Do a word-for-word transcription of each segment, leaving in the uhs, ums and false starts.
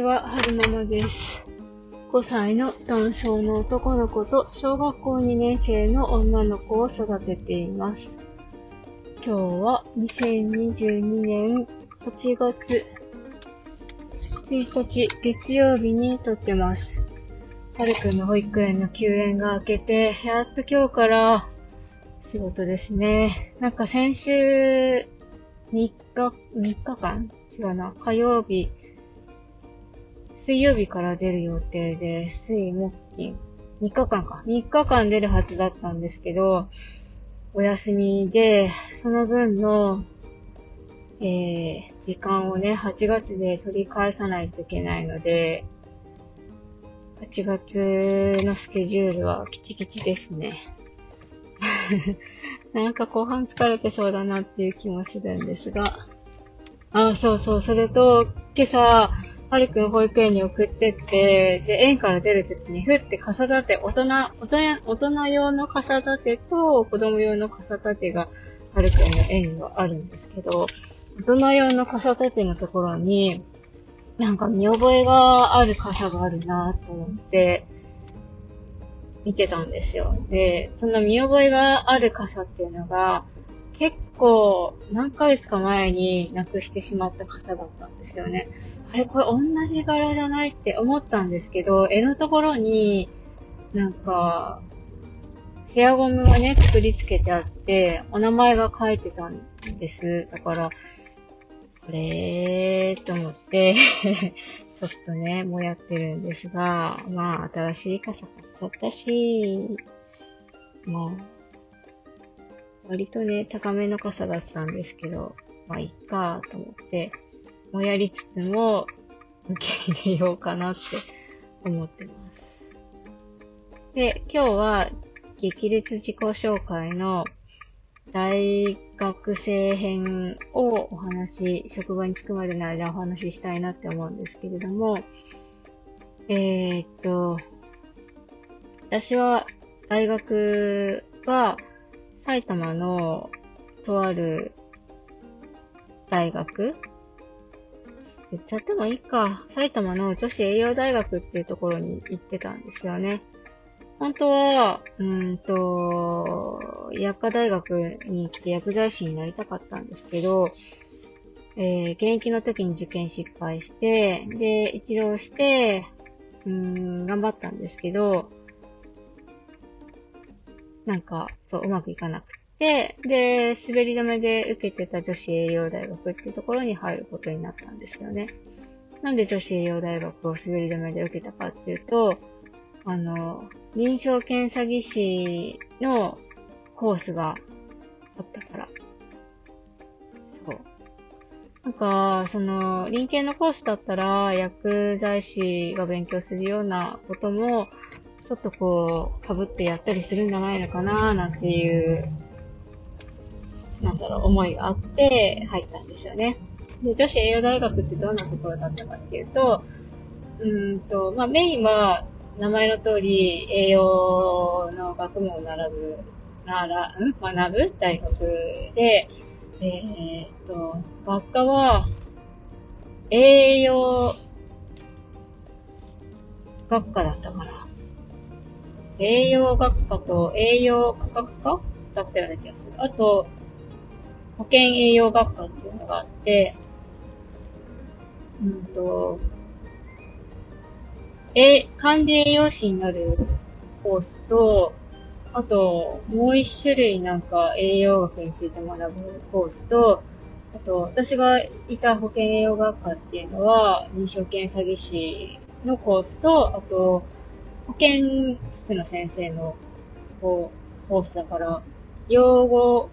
ちは、はるままです。ごさいの男性の男の子と小学校にねんせいの女の子を育てています。今日はにせんにじゅうにねんはちがつついたち月曜日に撮ってます。はるくんの保育園の休園が明けて、やっと今日から仕事ですね。なんか先週みっか、みっかかん違うな、火曜日、水曜日から出る予定で、水、木、金、みっかかんか。みっかかん出るはずだったんですけど、お休みで、その分の、えー、時間をね、はちがつで取り返さないといけないので、はちがつのスケジュールはキチキチですね。なんか後半疲れてそうだなっていう気もするんですが、あ、そうそう、それと、今朝、はるくん保育園に送ってって、で、園から出るときに、ふって傘立て、大人、大人、大人用の傘立てと、子供用の傘立てが、はるくんの園にはあるんですけど、大人用の傘立てのところに、なんか見覚えがある傘があるなと思って、見てたんですよ。で、その見覚えがある傘っていうのが、結構何ヶ月か前になくしてしまった傘だったんですよね。あれ、これ同じ柄じゃないって思ったんですけど、絵のところになんかヘアゴムがね、くくりつけてあって、お名前が書いてたんです。だから、これーと思って、ちょっとね、もうやってるんですが、まあ、新しい傘買っちゃったし、まあ、割とね、高めの傘だったんですけど、まあいいかと思って、もやりつつも受け入れようかなって思ってます。で、今日は激烈自己紹介の大学生編をお話し、職場に着くまでの間お話ししたいなって思うんですけれども、えー、っと、私は大学は、埼玉のとある大学言っちゃってもいいか。埼玉の女子栄養大学っていうところに行ってたんですよね。本当は、うーんと、医薬科大学に行って薬剤師になりたかったんですけど、えー、現役の時に受験失敗して、で、一浪して、うーん、頑張ったんですけど、なんか、そう、うまくいかなくて、で、滑り止めで受けてた女子栄養大学っていうところに入ることになったんですよね。なんで女子栄養大学を滑り止めで受けたかっていうと、あの、臨床検査技師のコースがあったから。そう。なんか、その、臨系のコースだったら、薬剤師が勉強するようなことも、ちょっとこう、かぶってやったりするんじゃないのかなーなんていう、なんだろう、思いがあって入ったんですよね。で、女子栄養大学ってどんなところだったかっていうと、うーんと、まあメインは、名前の通り、栄養の学問を並ぶ、なら、ん学ぶ大学で、えー、っと、学科は、栄養学科だったかな。栄養学科と栄養科学科だったような気がする。あと、保健栄養学科っていうのがあって、うんと、え、管理栄養士になるコースと、あと、もう一種類なんか栄養学について学ぶコースと、あと、私がいた保健栄養学科っていうのは、臨床検査技師のコースと、あと、保健室の先生のコースだから、養護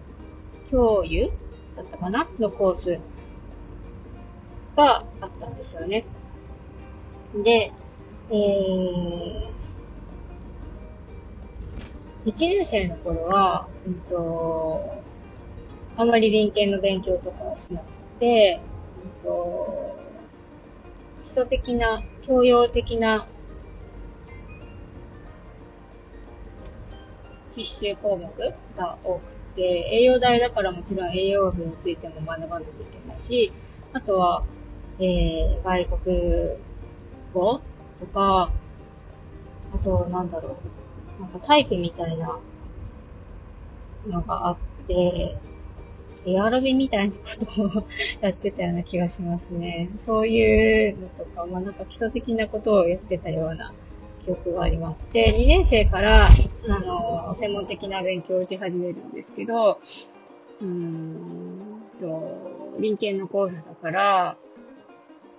教諭だったかなのコースがあったんですよね。で、えー、いちねんせいの頃は、うんと、あまり臨検の勉強とかはしなくて、うんと、基礎的な、教養的な必修項目が多くて、栄養大だからもちろん栄養学についても学ばなきゃいけないし、あとは、えー、外国ごとか、あと、なんだろう、なんか体育みたいなのがあって、エアロビみたいなことをやってたような気がしますね。そういうのとか、まあなんか基礎的なことをやってたような記憶があります。で、にねん生から、あの、専門的な勉強をし始めるんですけど、うーんと、臨検のコースだから、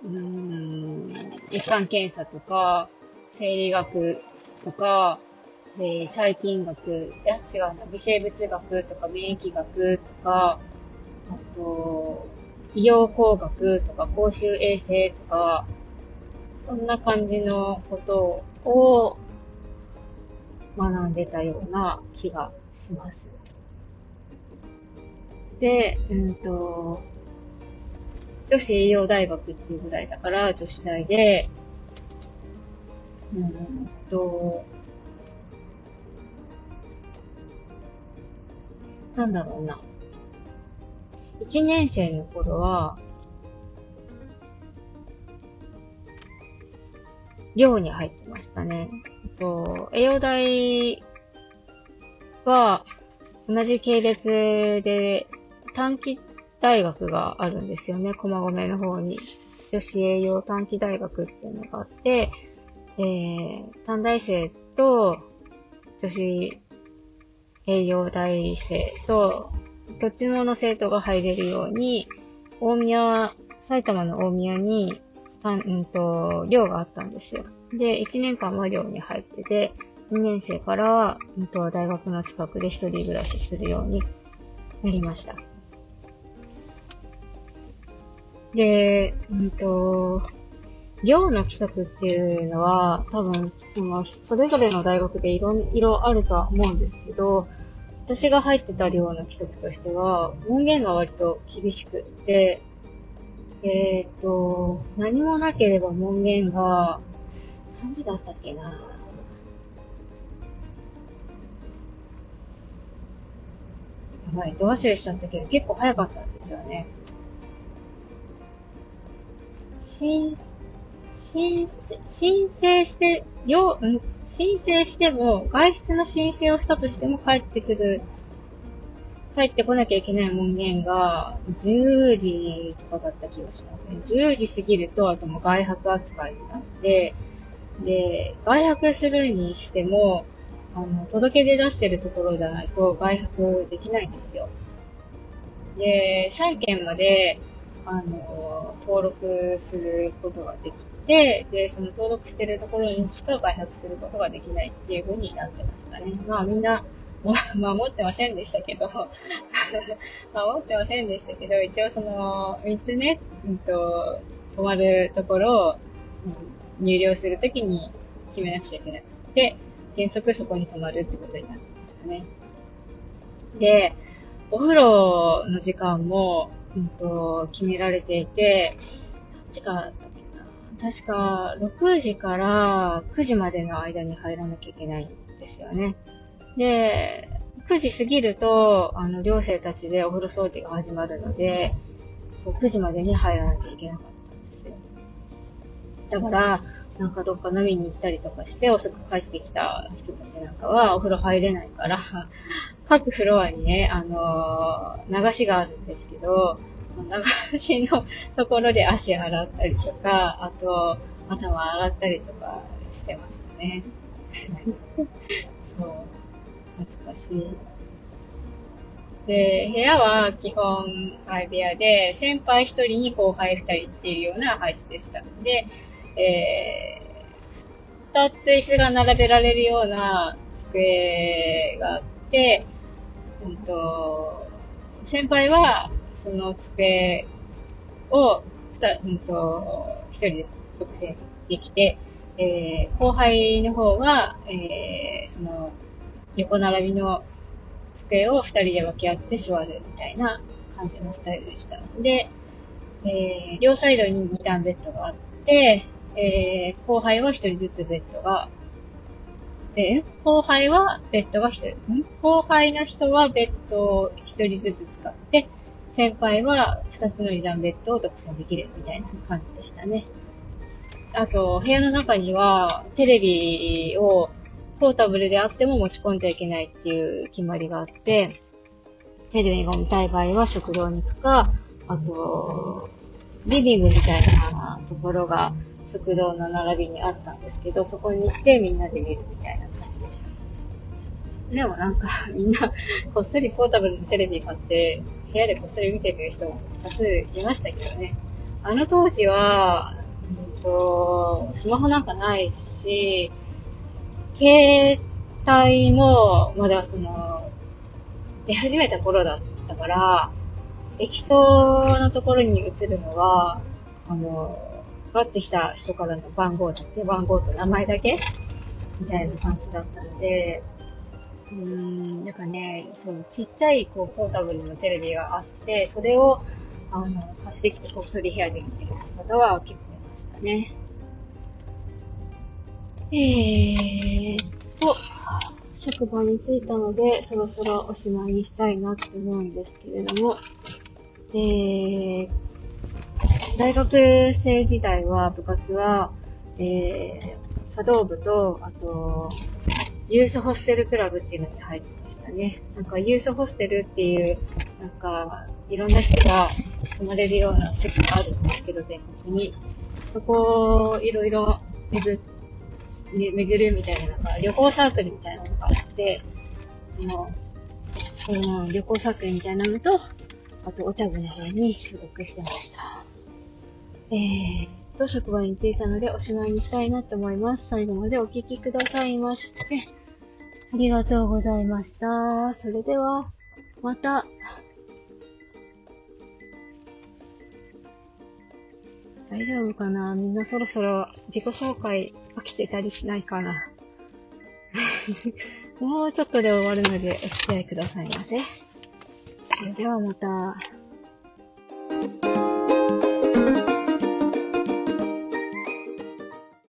うーん、一般検査とか、生理学とか、えー、細菌学、いや違うな、微生物学とか免疫学とか、あと、医療工学とか公衆衛生とか、そんな感じのことを学んでたような気がします。で、うんと、女子医療大学っていうぐらいだから、女子大で、うんと、なんだろうな。一年生の頃は、寮に入ってましたね。と、栄養大は、同じ系列で短期大学があるんですよね。駒込の方に。女子栄養短期大学っていうのがあって、えー、短大生と女子栄養大生と、どっちもの生徒が入れるように、大宮、埼玉の大宮に、たん、うんと、寮があったんですよ。で、いちねんかんは寮に入ってて、にねん生から、うんと、大学の近くで一人暮らしするようになりました。で、うんと、寮の規則っていうのは、多分、その、それぞれの大学でいろいろあるとは思うんですけど、私が入ってた寮の規則としては、門限が割と厳しくって、えっと、何もなければ門限が、何時だったっけなやばい、ど忘れしちゃったけど、結構早かったんですよね。申請申請して、よ、うん、申請しても、外出の申請をしたとしても帰ってくる、帰ってこなきゃいけない門限が、じゅうじとかだった気がしますね。じゅうじ過ぎると、あともう外泊扱いになって、で、外泊するにしても、あの、届け出出してるところじゃないと、外泊できないんですよ。で、さんけんまで、あの、登録することができて、で、その登録してるところにしか外泊することができないっていう風になってましたね。まあみんな、守ってませんでしたけど、守ってませんでしたけど、一応その、みっつね、うんと、泊まるところを入寮するときに決めなくちゃいけなくて、原則そこに泊まるってことになってましたね。で、お風呂の時間も、うんと、決められていて、確か、確か、ろくじからくじまでの間に入らなきゃいけないんですよね。で、くじ過ぎると、あの、寮生たちでお風呂掃除が始まるので、くじまでに入らなきゃいけなかったんですよ。だから、なんかどっか飲みに行ったりとかして、遅く帰ってきた人たちなんかはお風呂入れないから、各フロアにね、あのー、流しがあるんですけど、流しのところで足洗ったりとか、あと、頭洗ったりとかしてましたね。そう、懐かしい。で、部屋は基本相部屋で、先輩一人に後輩二人っていうような配置でした。で、えー、二つ椅子が並べられるような机があって、で、うんと、先輩は、その机を、ふた、うんと、一人で独占できて、えー、後輩の方は、えー、その、横並びの机を二人で分け合って座るみたいな感じのスタイルでした。で、えー、両サイドにに段ベッドがあって、えー、後輩は一人ずつベッドが、で、後輩はベッドが一人、後輩の人はベッドを一人ずつ使って、先輩は二つの二段ベッドを独占できるみたいな感じでしたね。あと、部屋の中にはテレビをポータブルであっても持ち込んじゃいけないっていう決まりがあって、テレビが見たい場合は食堂に行くか、あと、リビングみたいなところが食堂の並びにあったんですけど、そこに行ってみんなで見るみたいな感じでした。でもなんかみんなこっそりポータブルのテレビ買って部屋でこっそり見てる人も多数いましたけどね。あの当時は、うんと、スマホなんかないし、携帯もまだその出始めた頃だったから、液晶のところに映るのは、あの、かかってきた人からの番号だって、番号と名前だけみたいな感じだったので、うーん、なんかね、そう、ちっちゃい、こう、ポータブルのテレビがあって、それを、あの、買ってきて、こっそり部屋で見てる方は結構いましたね。えーと、職場に着いたので、そろそろおしまいにしたいなって思うんですけれども、えー、大学生時代は、部活は、えー、茶道部と、あと、ユースホステルクラブっていうのに入ってましたね。なんかユースホステルっていう、なんかいろんな人が泊まれるような施設があるんですけど、全国に。そこをいろいろ巡るみたいな、なんか旅行サークルみたいなのがあって、もうその旅行サークルみたいなのと、あとお茶具の方に所属してました。えーと職場に着いたのでおしまいにしたいなと思います。最後までお聞きくださいましてありがとうございました。それではまた。大丈夫かな？みんなそろそろ自己紹介飽きてたりしないかな。もうちょっとで終わるのでお付き合いくださいませ。それではまた。